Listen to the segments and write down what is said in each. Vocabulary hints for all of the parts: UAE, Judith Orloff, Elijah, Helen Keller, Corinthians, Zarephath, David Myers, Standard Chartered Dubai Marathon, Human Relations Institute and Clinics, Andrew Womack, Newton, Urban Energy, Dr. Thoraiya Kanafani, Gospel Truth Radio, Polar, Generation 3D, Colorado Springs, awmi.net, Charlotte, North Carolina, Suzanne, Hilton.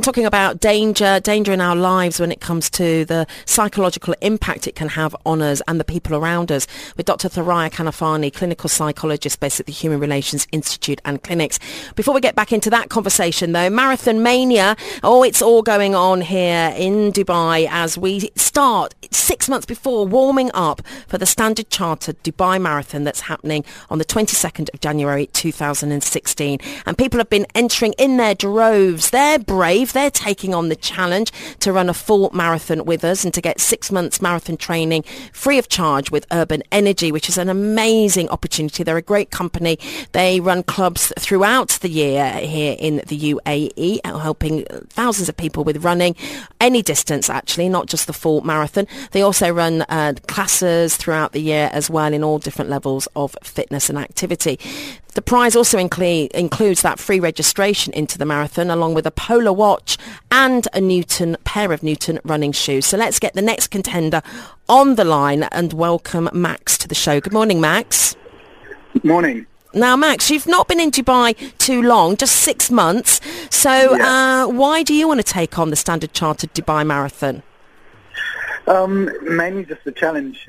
talking about danger in our lives when it comes to the psychological impact it can have on us and the people around us, with Dr. Thoraiya Kanafani, clinical psychologist based at the Human Relations Institute and Clinics. Before we get back into that conversation, though, Marathon Mania, it's all going on here in Dubai as we start 6 months before warming up for the Standard Chartered Dubai Marathon that's happening on the 22nd of January 2016. And people have been entering in their droves. They're brave. They're taking on the challenge to run a full marathon with us and to get 6 months marathon training free of charge with Urban Energy, which is an amazing opportunity. They're a great company. They run clubs throughout the year here in the UAE, helping thousands of people with running any distance, actually, not just the full marathon. They also run classes throughout the year as well in all different levels of fitness and activity. The prize also includes that free registration into the marathon, along with a Polar watch and a pair of Newton running shoes. So let's get the next contender on the line and welcome Max to the show. Good morning, Max. Good morning. Now, Max, you've not been in Dubai too long, just 6 months. So why do you want to take on the Standard Chartered Dubai Marathon? Mainly just the challenge.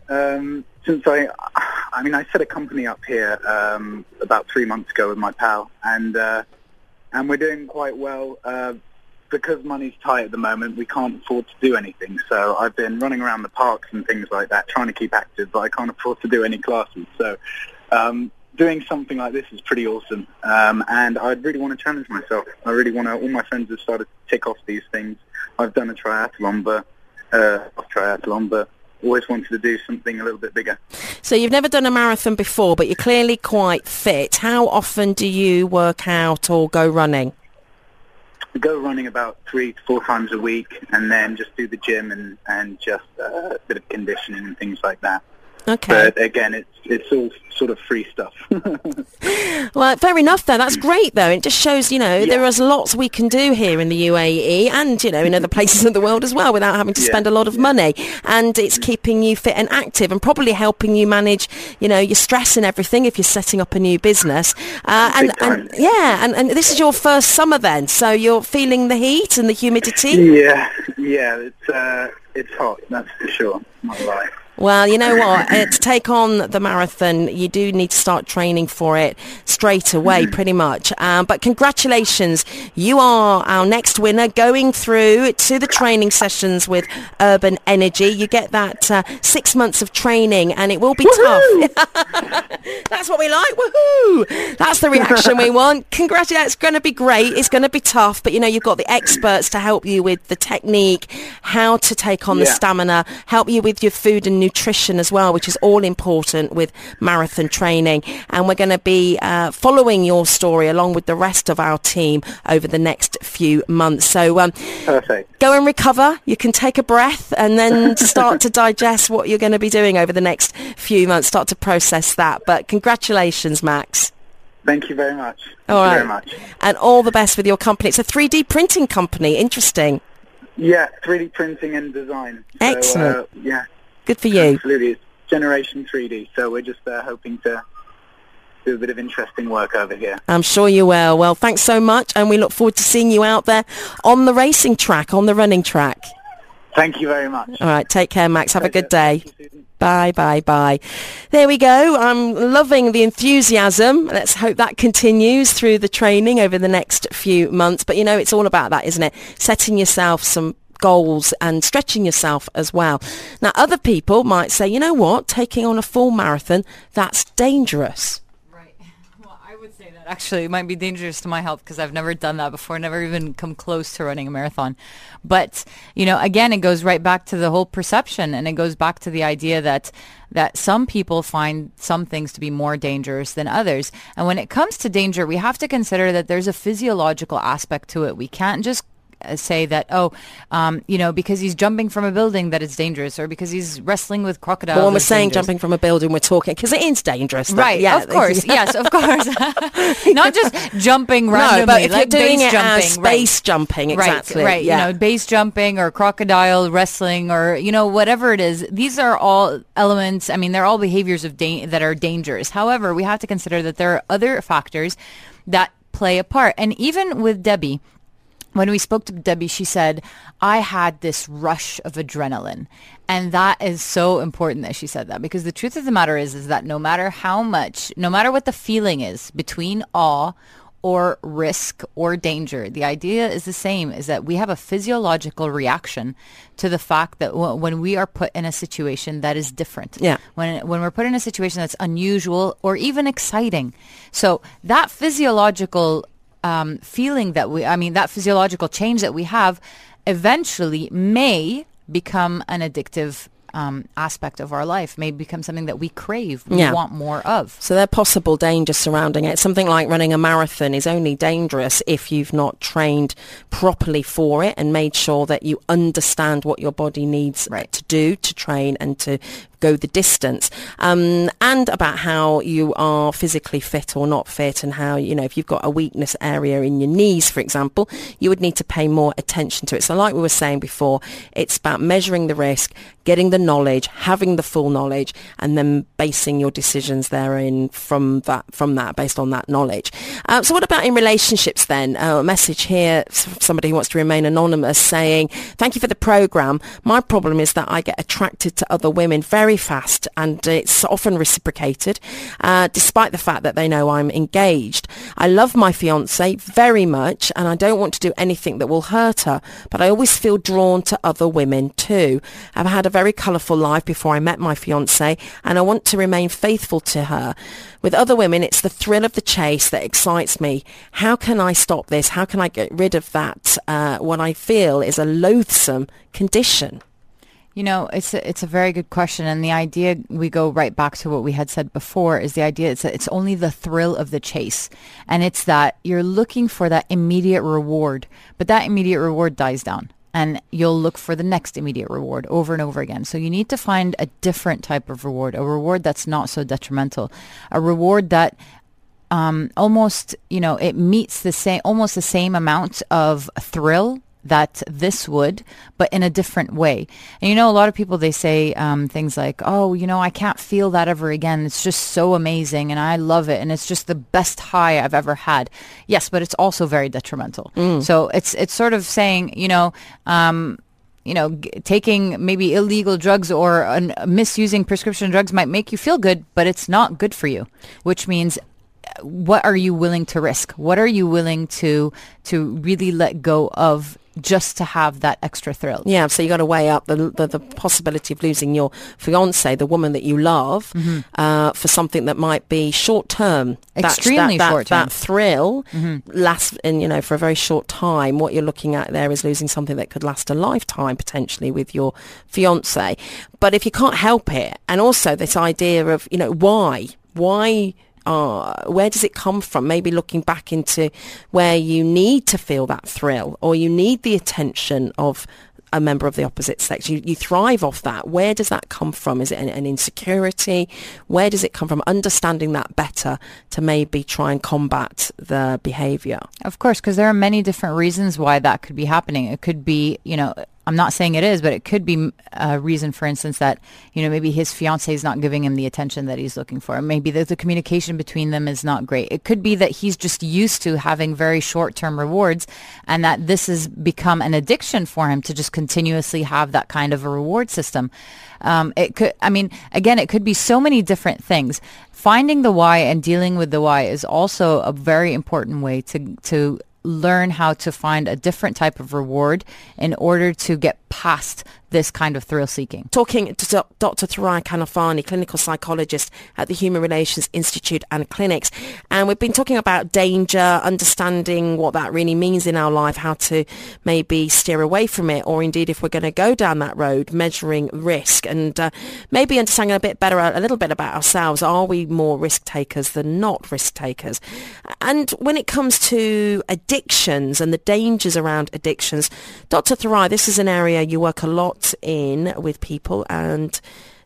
Since I set a company up here about 3 months ago with my pal, and we're doing quite well. Because money's tight at the moment, we can't afford to do anything. So I've been running around the parks and things like that, trying to keep active, but I can't afford to do any classes. So doing something like this is pretty awesome, and I really want to challenge myself. I really want to. All my friends have started to tick off these things. I've done a triathlon, but always wanted to do something a little bit bigger. So you've never done a marathon before, but you're clearly quite fit. How often do you work out or go running? I go running about 3 to 4 times a week, and then just do the gym and just a bit of conditioning and things like that. Okay. But again, it's all sort of free stuff. Well, fair enough, though. That's great, though. It just shows, there is lots we can do here in the UAE and, in other places of the world as well without having to spend a lot of money. And it's keeping you fit and active and probably helping you manage, your stress and everything if you're setting up a new business. And this is your first summer then, so you're feeling the heat and the humidity? Yeah, it's hot, that's for sure, not lie. Well, you know what? To take on the marathon, you do need to start training for it straight away, pretty much. But congratulations. You are our next winner going through to the training sessions with Urban Energy. You get that 6 months of training, and it will be tough. That's what we like. Woohoo! That's the reaction we want. Congratulations. It's going to be great. It's going to be tough. But, you've got the experts to help you with the technique, how to take on the stamina, help you with your food and nutrition as well, which is all important with marathon training. And we're going to be following your story along with the rest of our team over the next few months. So perfect. Go and recover. You can take a breath and then start to digest what you're going to be doing over the next few months, start to process that. But congratulations, Max. Thank you very much. Thank you very much. And all the best with your company. It's a 3D printing company. Interesting. Yeah, 3D printing and design. Excellent. So, good for you. Absolutely. It's Generation 3D, so we're just hoping to do a bit of interesting work over here. I'm sure you will. Well, thanks so much, and we look forward to seeing you out there on the racing track, on the running track. Thank you very much. All right, take care, Max. Have a good day. Bye. There we go. I'm loving the enthusiasm. Let's hope that continues through the training over the next few months. But, it's all about that, isn't it? Setting yourself some goals and stretching yourself as well. Now, other people might say, you know what, taking on a full marathon, that's dangerous. Right. Well, I would say that actually it might be dangerous to my health because I've never done that before, never even come close to running a marathon. But, again, it goes right back to the whole perception, and it goes back to the idea that some people find some things to be more dangerous than others. And when it comes to danger, we have to consider that there's a physiological aspect to it. We can't just say that, because he's jumping from a building that it's dangerous, or because he's wrestling with crocodiles. Well, when we're saying dangerous. Jumping from a building, we're talking because it is dangerous, though. Right? Yeah, of course. Yes, of course. Not just jumping randomly. No, but if you're doing it as space jumping, exactly. Right. Yeah. Base jumping or crocodile wrestling or whatever it is. These are all elements. I mean, they're all behaviors of that are dangerous. However, we have to consider that there are other factors that play a part, and even with Debbie. when we spoke to Debbie, she said, I had this rush of adrenaline. And that is so important that she said that, because the truth of the matter is that no matter how much, no matter what the feeling is between awe or risk or danger, the idea is the same, is that we have a physiological reaction to the fact that when we are put in a situation that is different, when we're put in a situation that's unusual or even exciting. So that physiological feeling that we, I mean, that physiological change that we have eventually may become an addictive aspect of our life, may become something that we crave, we want more of. So there are possible dangers surrounding it. Something like running a marathon is only dangerous if you've not trained properly for it and made sure that you understand what your body needs to do to train and to go the distance, and about how you are physically fit or not fit, and how, you know, if you've got a weakness area in your knees, for example, you would need to pay more attention to it. So like we were saying before, it's about measuring the risk, getting the knowledge, having the full knowledge, and then basing your decisions therein from that based on that knowledge. So what about in relationships then? A message here, somebody who wants to remain anonymous, saying, thank you for the program. My problem is that I get attracted to other women very fast, and it's often reciprocated, despite the fact that they know I'm engaged. I love my fiance very much, and I don't want to do anything that will hurt her, but I always feel drawn to other women too. I've had a very colourful life before I met my fiance, and I want to remain faithful to her. With other women, it's the thrill of the chase that excites me. How can I stop this? How can I get rid of that, what I feel is a loathsome condition? You know, it's a very good question, and the idea, we go right back to what we had said before, is the idea that it's only the thrill of the chase, and it's that you're looking for that immediate reward, but that immediate reward dies down, and you'll look for the next immediate reward over and over again. So you need to find a different type of reward, a reward that's not so detrimental, a reward that almost, you know, it meets the same, almost the same amount of thrill that this would, but in a different way. And you know, a lot of people, they say things like, oh, you know, I can't feel that ever again. It's just so amazing and I love it and it's just the best high I've ever had. Yes, but it's also very detrimental. So it's sort of saying, taking maybe illegal drugs or misusing prescription drugs might make you feel good, but it's not good for you, which means what are you willing to risk? What are you willing to really let go of just to have that extra thrill? Yeah, so you got to weigh up the possibility of losing your fiancé, the woman that you love, for something that might be short-term. Extremely short-term. That thrill lasts, in, you know, for a very short time. What you're looking at there is losing something that could last a lifetime, potentially, with your fiancé. But if you can't help it, and also this idea of, you know, why... where does it come from? Maybe looking back into where you need to feel that thrill, or you need the attention of a member of the opposite sex. You thrive off that. Where does that come from? Is it an insecurity? Where does it come from? Understanding that better to maybe try and combat the behavior. Of course, because there are many different reasons why that could be happening. It could be, you know, I'm not saying it is, but it could be a reason, for instance, that, you know, maybe his fiancée is not giving him the attention that he's looking for. Maybe the communication between them is not great. It could be that he's just used to having very short-term rewards, and that this has become an addiction for him to just continuously have that kind of a reward system. It could, I mean, again, it could be so many different things. Finding the why and dealing with the why is also a very important way to learn how to find a different type of reward in order to get past this kind of thrill seeking. Talking to Dr. Thoraiya Kanafani, clinical psychologist at the Human Relations Institute and Clinics. And we've been talking about danger, understanding what that really means in our life, how to maybe steer away from it, or indeed if we're going to go down that road, measuring risk, and maybe understanding a bit better, a little bit about ourselves. Are we more risk takers than not risk takers? And when it comes to addictions and the dangers around addictions, Dr. Thoraiya, this is an area you work a lot in with people, and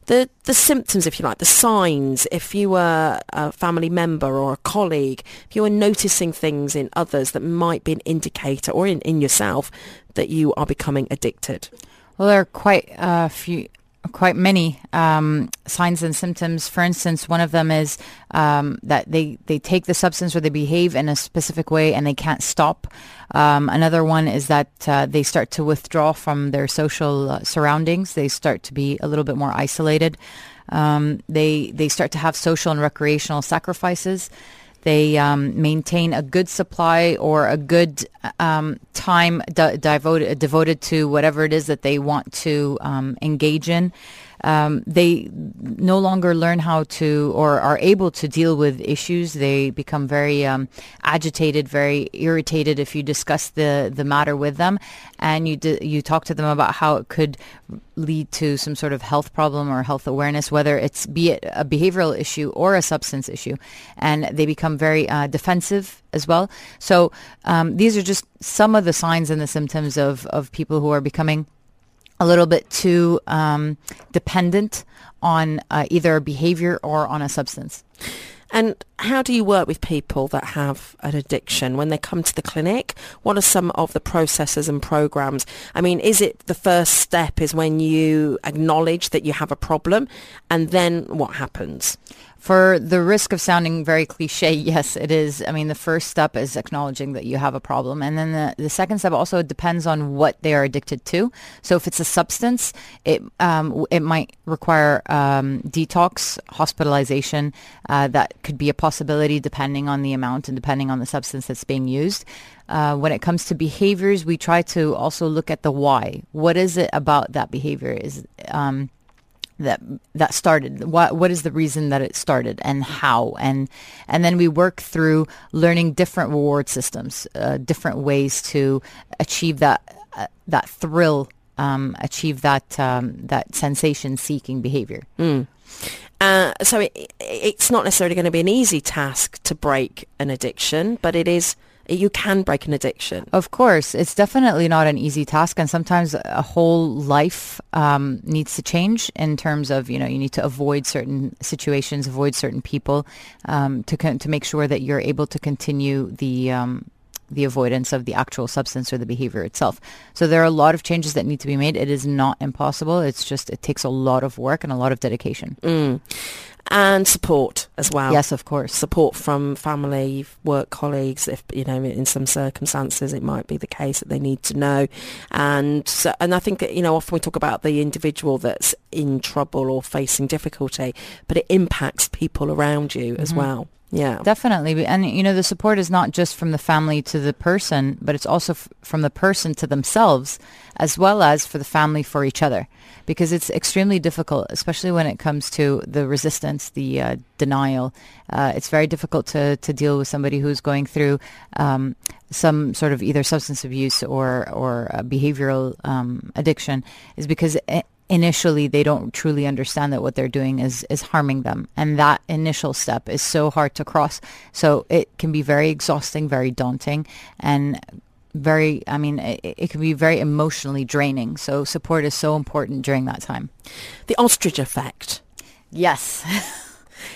the symptoms, if you like, the signs, if you were a family member or a colleague, if you were noticing things in others that might be an indicator, or in yourself, that you are becoming addicted. Well, there are quite a few quite many signs and symptoms. For instance, one of them is that they take the substance or they behave in a specific way and they can't stop. Another one is that they start to withdraw from their social surroundings. They start to be a little bit more isolated. They start to have social and recreational sacrifices. They maintain a good supply or a good time devoted to whatever it is that they want to engage in. They no longer learn how to or are able to deal with issues. They become very agitated, very irritated if you discuss the matter with them, and you talk to them about how it could lead to some sort of health problem or health awareness, whether it's be it a behavioral issue or a substance issue. And they become very defensive as well. So these are just some of the signs and the symptoms of people who are becoming a little bit too dependent on either behavior or on a substance. And how do you work with people that have an addiction when they come to the clinic? What are some of the processes and programs? I mean, is it the first step is when you acknowledge that you have a problem, and then what happens? For the risk of sounding very cliche, yes, it is. I mean, the first step is acknowledging that you have a problem. And then the second step also depends on what they are addicted to. So if it's a substance, it might require detox, hospitalization. That could be a possibility depending on the amount and depending on the substance that's being used. When it comes to behaviors, we try to also look at the why. What is it about that behavior is that started? What is the reason that it started, and how? And then we work through learning different reward systems, different ways to achieve that thrill, achieve that sensation-seeking behavior. Mm. So it's not necessarily going to be an easy task to break an addiction, but it is. You can break an addiction. Of course. It's definitely not an easy task. And sometimes a whole life needs to change in terms of, you need to avoid certain situations, avoid certain people to make sure that you're able to continue the avoidance of the actual substance or the behavior itself. So there are a lot of changes that need to be made. It is not impossible. It's just it takes a lot of work and a lot of dedication. Mm. And support as well. Yes, of course. Support from family, work colleagues. If in some circumstances it might be the case that they need to know. And so, and I think that, often we talk about the individual that's in trouble or facing difficulty, but it impacts people around you as well. Yeah, definitely. And, the support is not just from the family to the person, but it's also from the person to themselves, as well as for the family, for each other, because it's extremely difficult, especially when it comes to the resistance, the denial. It's very difficult to deal with somebody who's going through some sort of either substance abuse or behavioral addiction, is because initially they don't truly understand that what they're doing is harming them, and that initial step is so hard to cross. So it can be very exhausting, very daunting, and it can be very emotionally draining. So support is so important during that time. The ostrich effect. Yes.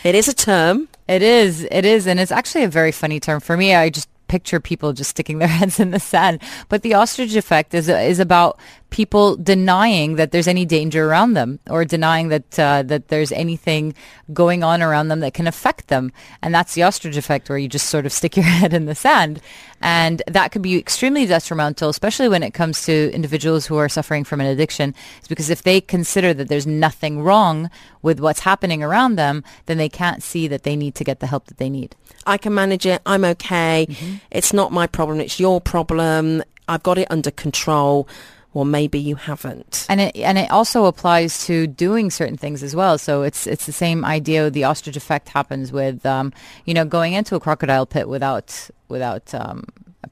It is a term. It is, and it's actually a very funny term. For me, I just picture people just sticking their heads in the sand. But the ostrich effect is about people denying that there's any danger around them, or denying that there's anything going on around them that can affect them. And that's the ostrich effect, where you just sort of stick your head in the sand. And that could be extremely detrimental, especially when it comes to individuals who are suffering from an addiction. It's because if they consider that there's nothing wrong with what's happening around them, then they can't see that they need to get the help that they need. I can manage it. I'm okay. Mm-hmm. It's not my problem. It's your problem. I've got it under control. Well, maybe you haven't. And it also applies to doing certain things as well. So it's the same idea. The ostrich effect happens with, going into a crocodile pit without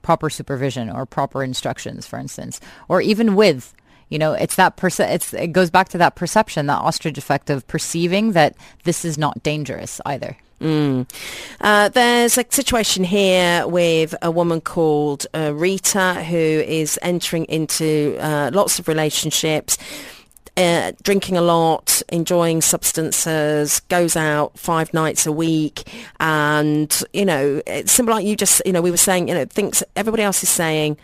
proper supervision or proper instructions, for instance, or even with. It's that it goes back to that perception, that ostrich effect of perceiving that this is not dangerous either. Mm. There's a situation here with a woman called Rita, who is entering into lots of relationships, drinking a lot, enjoying substances, goes out 5 nights a week, and it's similar, like you just, we were saying, thinks everybody else is saying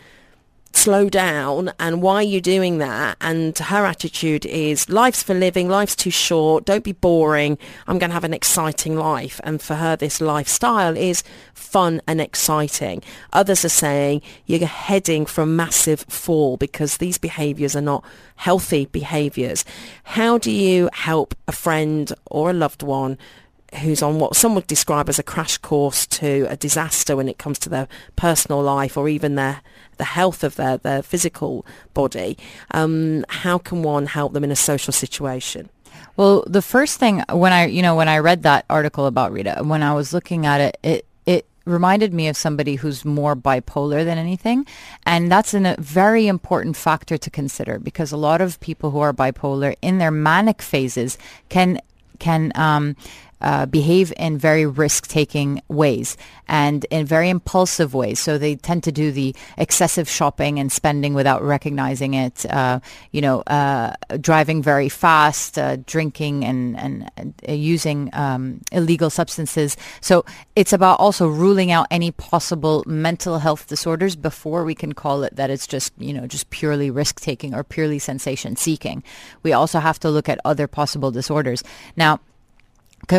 slow down and why are you doing that? And her attitude is, life's for living, life's too short, don't be boring, I'm going to have an exciting life. And for her, this lifestyle is fun and exciting. Others are saying you're heading for a massive fall because these behaviours are not healthy behaviours. How do you help a friend or a loved one who's on what some would describe as a crash course to a disaster when it comes to their personal life or even the health of their physical body? How can one help them in a social situation? Well, the first thing when I read that article about Rita, when I was looking at it, it reminded me of somebody who's more bipolar than anything. And that's a very important factor to consider, because a lot of people who are bipolar in their manic phases can behave in very risk-taking ways and in very impulsive ways. So they tend to do the excessive shopping and spending without recognizing it, driving very fast, drinking and using illegal substances. So it's about also ruling out any possible mental health disorders before we can call it that it's just purely risk-taking or purely sensation-seeking. We also have to look at other possible disorders. Now,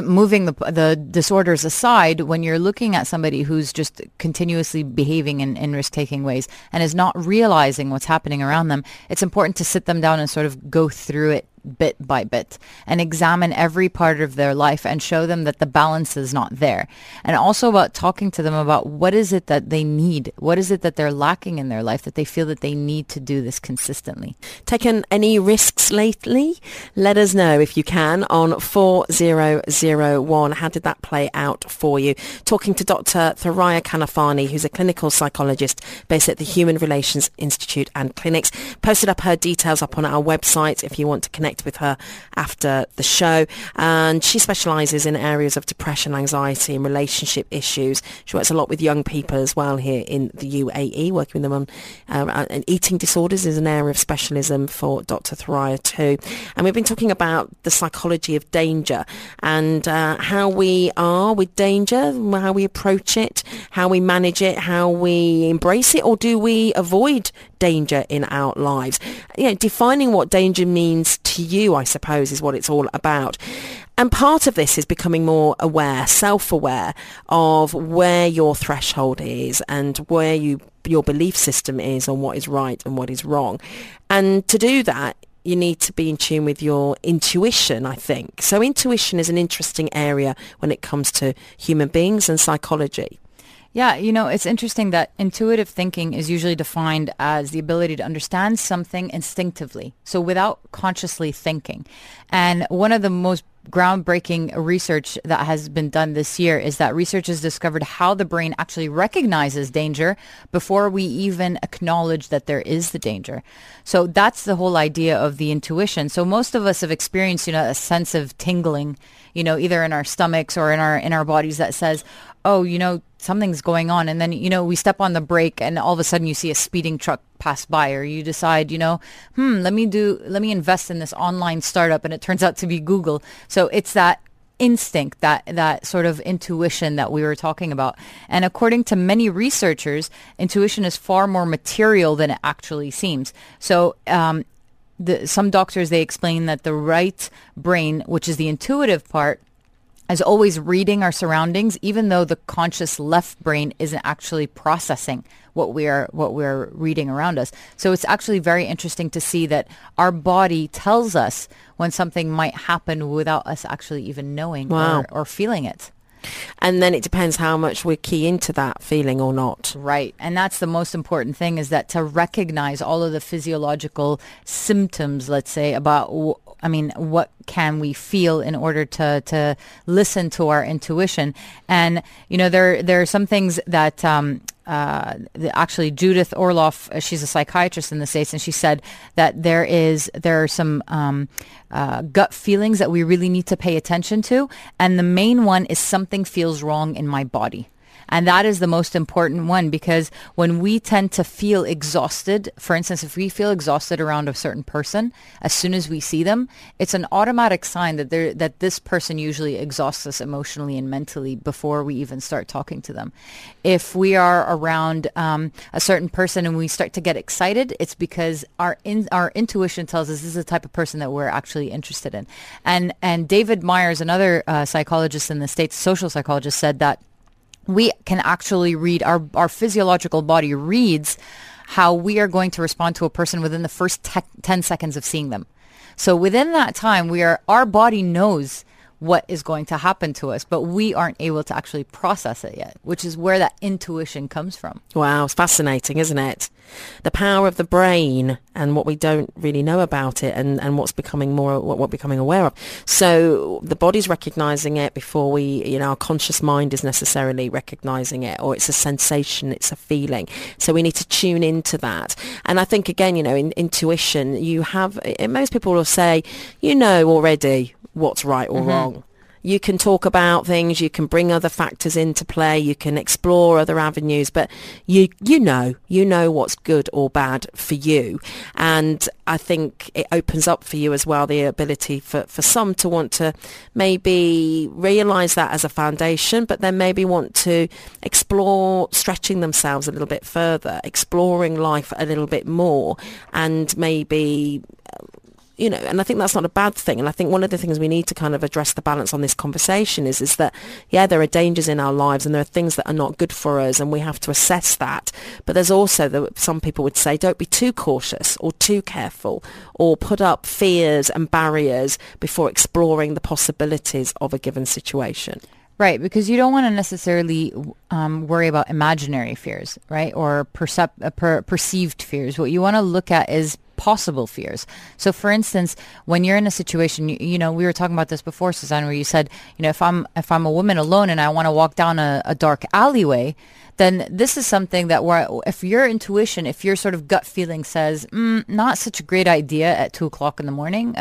moving the disorders aside, when you're looking at somebody who's just continuously behaving in risk-taking ways and is not realizing what's happening around them, it's important to sit them down and sort of go through it bit by bit and examine every part of their life and show them that the balance is not there. And also about talking to them about what is it that they need, what is it that they're lacking in their life that they feel that they need to do this consistently. Taken any risks lately? Let us know if you can on 4001. How did that play out for you? Talking to Dr. Thoraiya Kanafani, who's a clinical psychologist based at the Human Relations Institute and Clinics. Posted up her details up on our website if you want to connect with her after the show, and she specialises in areas of depression, anxiety and relationship issues. She works a lot with young people as well here in the UAE, working with them on and eating disorders is an area of specialism for Dr. Thoraiya too. And we've been talking about the psychology of danger and how we are with danger, how we approach it, how we manage it, how we embrace it, or do we avoid danger in our lives? Defining what danger means to you, I suppose, is what it's all about. And part of this is becoming more aware, self-aware of where your threshold is and where your belief system is on what is right and what is wrong. And to do that, you need to be in tune with your intuition, I think. So intuition is an interesting area when it comes to human beings and psychology. Yeah, it's interesting that intuitive thinking is usually defined as the ability to understand something instinctively, so without consciously thinking. And one of the most groundbreaking research that has been done this year is that researchers discovered how the brain actually recognizes danger before we even acknowledge that there is the danger. So that's the whole idea of the intuition. So most of us have experienced, a sense of tingling, either in our stomachs or in our bodies that says, oh, something's going on. And then, we step on the brake and all of a sudden you see a speeding truck pass by, or you decide, let me invest in this online startup, and it turns out to be Google. So it's that instinct, that sort of intuition that we were talking about. And according to many researchers, intuition is far more material than it actually seems. So, some doctors, they explain that the right brain, which is the intuitive part, as always reading our surroundings, even though the conscious left brain isn't actually processing what we're reading around us. So it's actually very interesting to see that our body tells us when something might happen without us actually even knowing. Wow. or feeling it. And then it depends how much we key into that feeling or not. Right. And that's the most important thing, is that to recognize all of the physiological symptoms, let's say, about, what can we feel in order to listen to our intuition. And, there are some things that actually Judith Orloff, she's a psychiatrist in the States, and she said that there are some gut feelings that we really need to pay attention to. And the main one is, something feels wrong in my body. And that is the most important one, because when we tend to feel exhausted, for instance, if we feel exhausted around a certain person, as soon as we see them, it's an automatic sign that this person usually exhausts us emotionally and mentally before we even start talking to them. If we are around a certain person and we start to get excited, it's because our intuition tells us this is the type of person that we're actually interested in. And David Myers, another psychologist in the States, social psychologist, said that we can actually read, our physiological body reads how we are going to respond to a person within the first 10 seconds of seeing them. So within that time, our body knows what is going to happen to us, but we aren't able to actually process it yet, which is where that intuition comes from. Wow, it's fascinating, isn't it? The power of the brain and what we don't really know about it, and what's becoming more, what we're becoming aware of. So the body's recognizing it before we, our conscious mind is necessarily recognizing it, or it's a sensation, it's a feeling. So we need to tune into that. And I think, again, in intuition, most people will say, you know already what's right or wrong. You can talk about things, you can bring other factors into play, you can explore other avenues, but you know what's good or bad for you. And I think it opens up for you as well the ability for some to want to maybe realise that as a foundation, but then maybe want to explore stretching themselves a little bit further, exploring life a little bit more, and maybe... and I think that's not a bad thing. And I think one of the things we need to kind of address the balance on this conversation is that, yeah, there are dangers in our lives and there are things that are not good for us, and we have to assess that. But there's also, some people would say, don't be too cautious or too careful, or put up fears and barriers before exploring the possibilities of a given situation. Right, because you don't want to necessarily worry about imaginary fears, right, or perceived fears. What you want to look at is possible fears. So, for instance, when you're in a situation, we were talking about this before, Suzanne, where you said, if I'm a woman alone and I want to walk down a dark alleyway, then this is something that if your intuition, if your sort of gut feeling says, not such a great idea at 2 o'clock in the morning,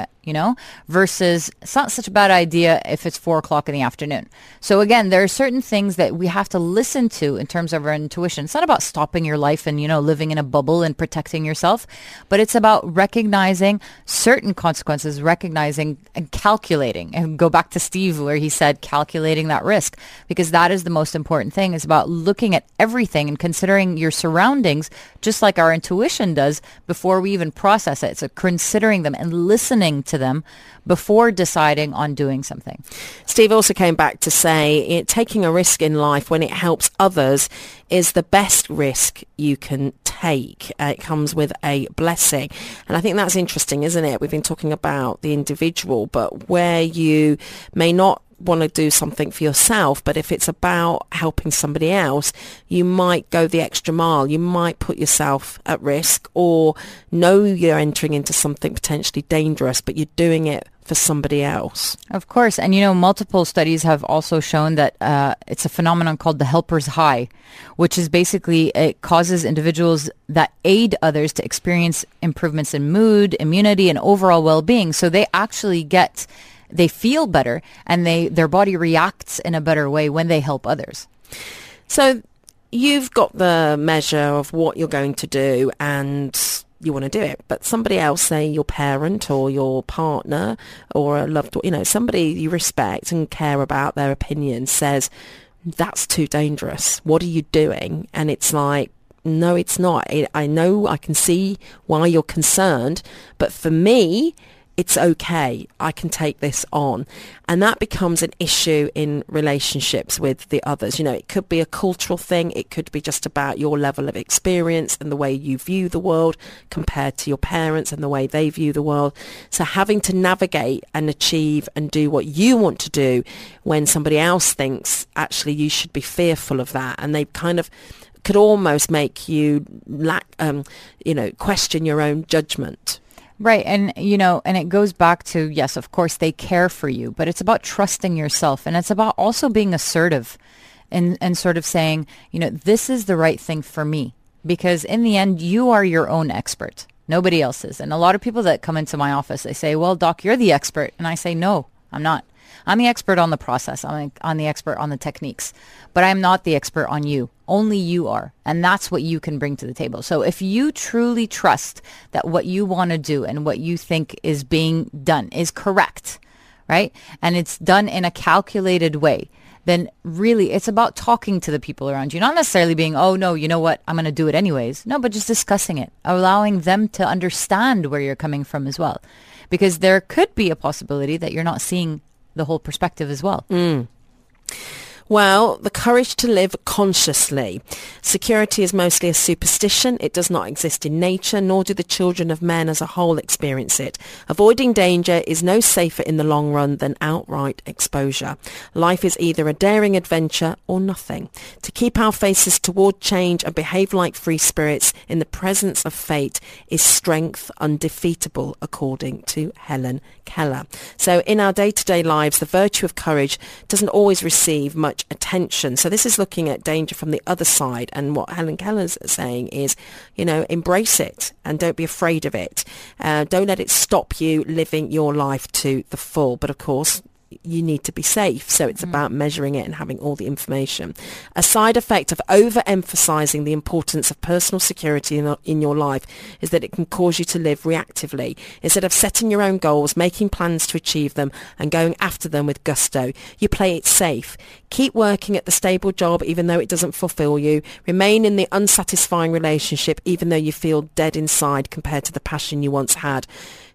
versus it's not such a bad idea if it's 4 o'clock in the afternoon. So again, there are certain things that we have to listen to in terms of our intuition. It's not about stopping your life and, living in a bubble and protecting yourself, but it's about recognizing certain consequences, recognizing and calculating. And go back to Steve where he said calculating that risk, because that is the most important thing. It's about looking at everything and considering your surroundings, just like our intuition does, before we even process it. So considering them and listening to them before deciding on doing something. Steve also came back to say taking a risk in life when it helps others is the best risk you can take. It comes with a blessing. And I think that's interesting, isn't it? We've been talking about the individual, but where you may not want to do something for yourself, but if it's about helping somebody else, you might go the extra mile, you might put yourself at risk, or know you're entering into something potentially dangerous, but you're doing it for somebody else. Of course. And multiple studies have also shown that it's a phenomenon called the helper's high, which is basically it causes individuals that aid others to experience improvements in mood, immunity, and overall well-being. So they actually they feel better, and their body reacts in a better way when they help others. So you've got the measure of what you're going to do and you want to do it, but somebody else, say your parent or your partner or a loved one, somebody you respect and care about their opinion, says, that's too dangerous. What are you doing? And it's like, no, it's not. I know, I can see why you're concerned, but for me... it's okay, I can take this on. And that becomes an issue in relationships with the others. It could be a cultural thing. It could be just about your level of experience and the way you view the world compared to your parents and the way they view the world. So having to navigate and achieve and do what you want to do when somebody else thinks, actually, you should be fearful of that. And they kind of could almost make you question your own judgment. Right. And, and it goes back to, yes, of course, they care for you, but it's about trusting yourself. And it's about also being assertive and sort of saying, this is the right thing for me, because in the end, you are your own expert. Nobody else is. And a lot of people that come into my office, they say, well, doc, you're the expert. And I say, no, I'm not. I'm the expert on the process. I'm the expert on the techniques, but I'm not the expert on you. Only you are. And that's what you can bring to the table. So if you truly trust that what you want to do and what you think is being done is correct, right? And it's done in a calculated way, then really it's about talking to the people around you, not necessarily being, oh, no, you know what, I'm going to do it anyways. No, but just discussing it, allowing them to understand where you're coming from as well, because there could be a possibility that you're not seeing the whole perspective as well. Mm. Well, the courage to live consciously. Security is mostly a superstition. It does not exist in nature, nor do the children of men as a whole experience it. Avoiding danger is no safer in the long run than outright exposure. Life is either a daring adventure or nothing. To keep our faces toward change and behave like free spirits in the presence of fate is strength undefeatable, according to Helen Keller. So in our day-to-day lives, the virtue of courage doesn't always receive much attention. So this is looking at danger from the other side, and what Helen Keller's saying is, you know, embrace it and don't be afraid of it. Don't let it stop you living your life to the full. But of course, you need to be safe. So it's about measuring it and having all the information. A side effect of overemphasizing the importance of personal security in your life is that it can cause you to live reactively. Instead of setting your own goals, making plans to achieve them, and going after them with gusto, you play it safe. Keep working at the stable job even though it doesn't fulfill you. Remain in the unsatisfying relationship even though you feel dead inside compared to the passion you once had.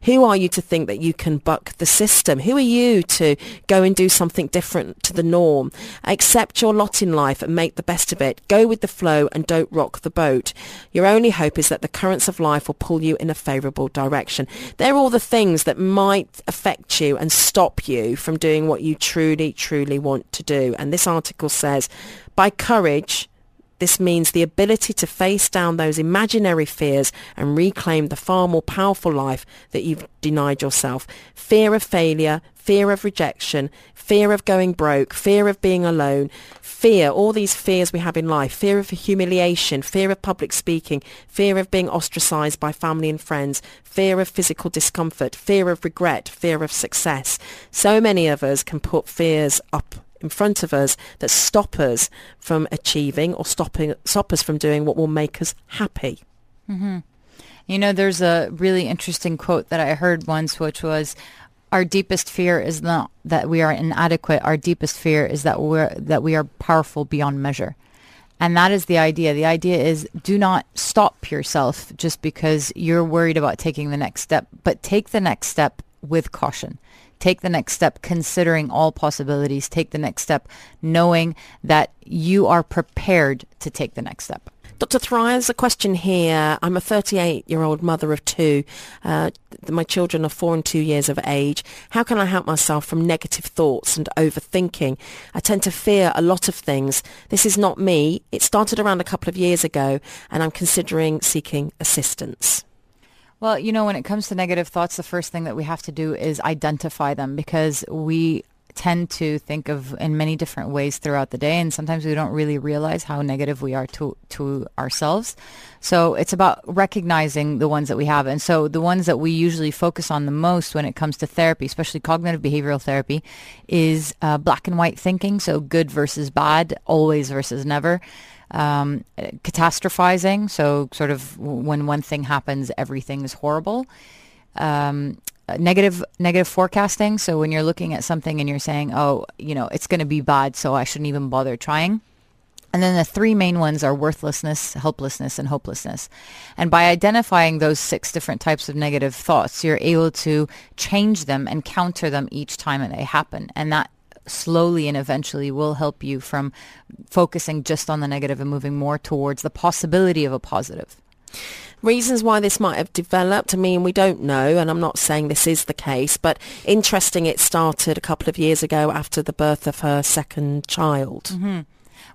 Who are you to think that you can buck the system? Who are you to go and do something different to the norm? Accept your lot in life and make the best of it. Go with the flow and don't rock the boat. Your only hope is that the currents of life will pull you in a favourable direction. They're all the things that might affect you and stop you from doing what you truly, truly want to do. And this article says, by courage, this means the ability to face down those imaginary fears and reclaim the far more powerful life that you've denied yourself. Fear of failure, fear of rejection, fear of going broke, fear of being alone, fear, all these fears we have in life, fear of humiliation, fear of public speaking, fear of being ostracized by family and friends, fear of physical discomfort, fear of regret, fear of success. So many of us can put fears up in front of us that stop us from achieving or stop us from doing what will make us happy. Mm-hmm. You know, there's a really interesting quote that I heard once, which was, our deepest fear is not that we are inadequate. Our deepest fear is that we are powerful beyond measure. And that is the idea. The idea is, do not stop yourself just because you're worried about taking the next step, but take the next step with caution. Take the next step considering all possibilities. Take the next step knowing that you are prepared to take the next step. Dr. Thoraiya, there's a question here. I'm a 38-year-old mother of two. My children are 4 and 2 years of age. How can I help myself from negative thoughts and overthinking? I tend to fear a lot of things. This is not me. It started around a couple of years ago, and I'm considering seeking assistance. Well, you know, when it comes to negative thoughts, the first thing that we have to do is identify them, because we tend to think of in many different ways throughout the day, and sometimes we don't really realize how negative we are to ourselves. So it's about recognizing the ones that we have. And so the ones that we usually focus on the most when it comes to therapy, especially cognitive behavioral therapy, is black and white thinking. So good versus bad, always versus never. Catastrophizing, so sort of when one thing happens, everything is horrible. Negative forecasting, so when you're looking at something and you're saying, oh, you know, it's going to be bad, so I shouldn't even bother trying. And then the three main ones are worthlessness, helplessness, and hopelessness. And by identifying those 6 different types of negative thoughts, you're able to change them and counter them each time they happen. And that slowly and eventually will help you from focusing just on the negative and moving more towards the possibility of a positive. Reasons why this might have developed, I mean, we don't know, and I'm not saying this is the case, but interesting, it started a couple of years ago after the birth of her second child. Mm-hmm.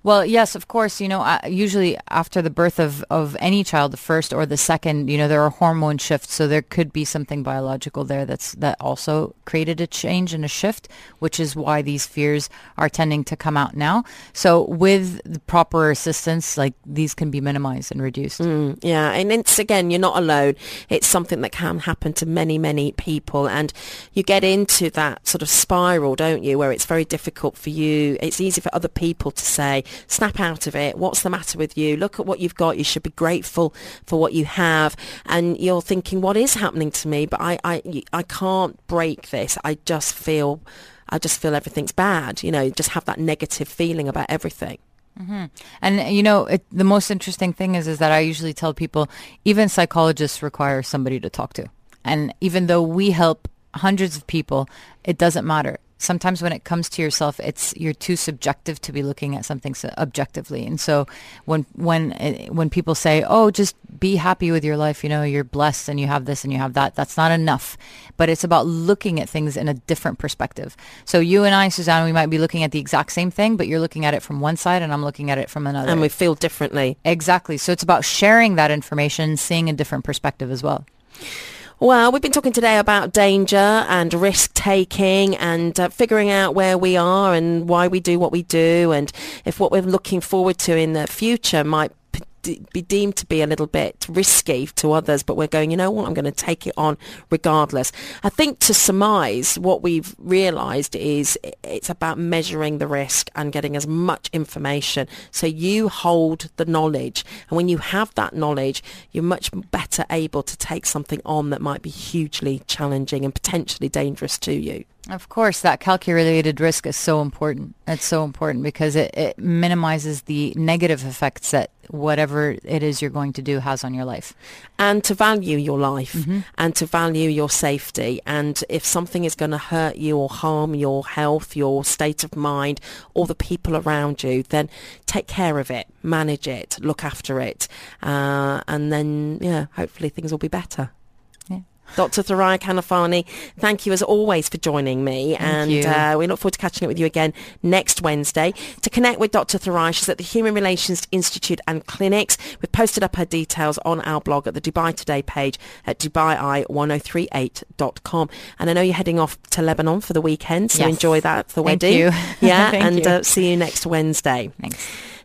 Well, yes, of course. You know, usually after the birth of any child, the first or the second, you know, there are hormone shifts. So there could be something biological there that also created a change and a shift, which is why these fears are tending to come out now. So with the proper assistance, like, these can be minimized and reduced. Yeah. And it's, again, you're not alone. It's something that can happen to many, many people. And you get into that sort of spiral, don't you, where it's very difficult for you. It's easy for other people to say, snap out of it. What's the matter with you? Look at what you've got. You should be grateful for what you have. And you're thinking, what is happening to me? But I can't break this. I just feel everything's bad. You know, just have that negative feeling about everything. Mm-hmm. And, you know, the most interesting thing is that I usually tell people, even psychologists require somebody to talk to. And even though we help hundreds of people, it doesn't matter. Sometimes when it comes to yourself, you're too subjective to be looking at something so objectively. And so when people say, "Oh, just be happy with your life, you know, you're blessed and you have this and you have that," that's not enough. But it's about looking at things in a different perspective. So you and I, Suzanne, we might be looking at the exact same thing, but you're looking at it from one side and I'm looking at it from another. And we feel differently. Exactly. So it's about sharing that information, seeing a different perspective as well. Well, we've been talking today about danger and risk-taking and figuring out where we are and why we do what we do, and if what we're looking forward to in the future might be deemed to be a little bit risky to others, but we're going, you know what, I'm going to take it on regardless. I think, to surmise, what we've realised is it's about measuring the risk and getting as much information so you hold the knowledge. And when you have that knowledge, you're much better able to take something on that might be hugely challenging and potentially dangerous to you. Of course, that calculated risk is so important. It's so important because it minimizes the negative effects that whatever it is you're going to do has on your life. And to value your life, mm-hmm. and to value your safety. And if something is going to hurt you or harm your health, your state of mind, or the people around you, then take care of it, manage it, look after it. And then, yeah, hopefully things will be better. Dr. Thoraiya Kanafani, thank you as always for joining me. Thank you. We look forward to catching up with you again next Wednesday. To connect with Dr. Thoraiya, she's at the Human Relations Institute and Clinics. We've posted up her details on our blog at the Dubai Today page at dubai1038.com. And I know you're heading off to Lebanon for the weekend, so yes. Enjoy that, the wedding. Thank you. Yeah, and see you next Wednesday. Thanks.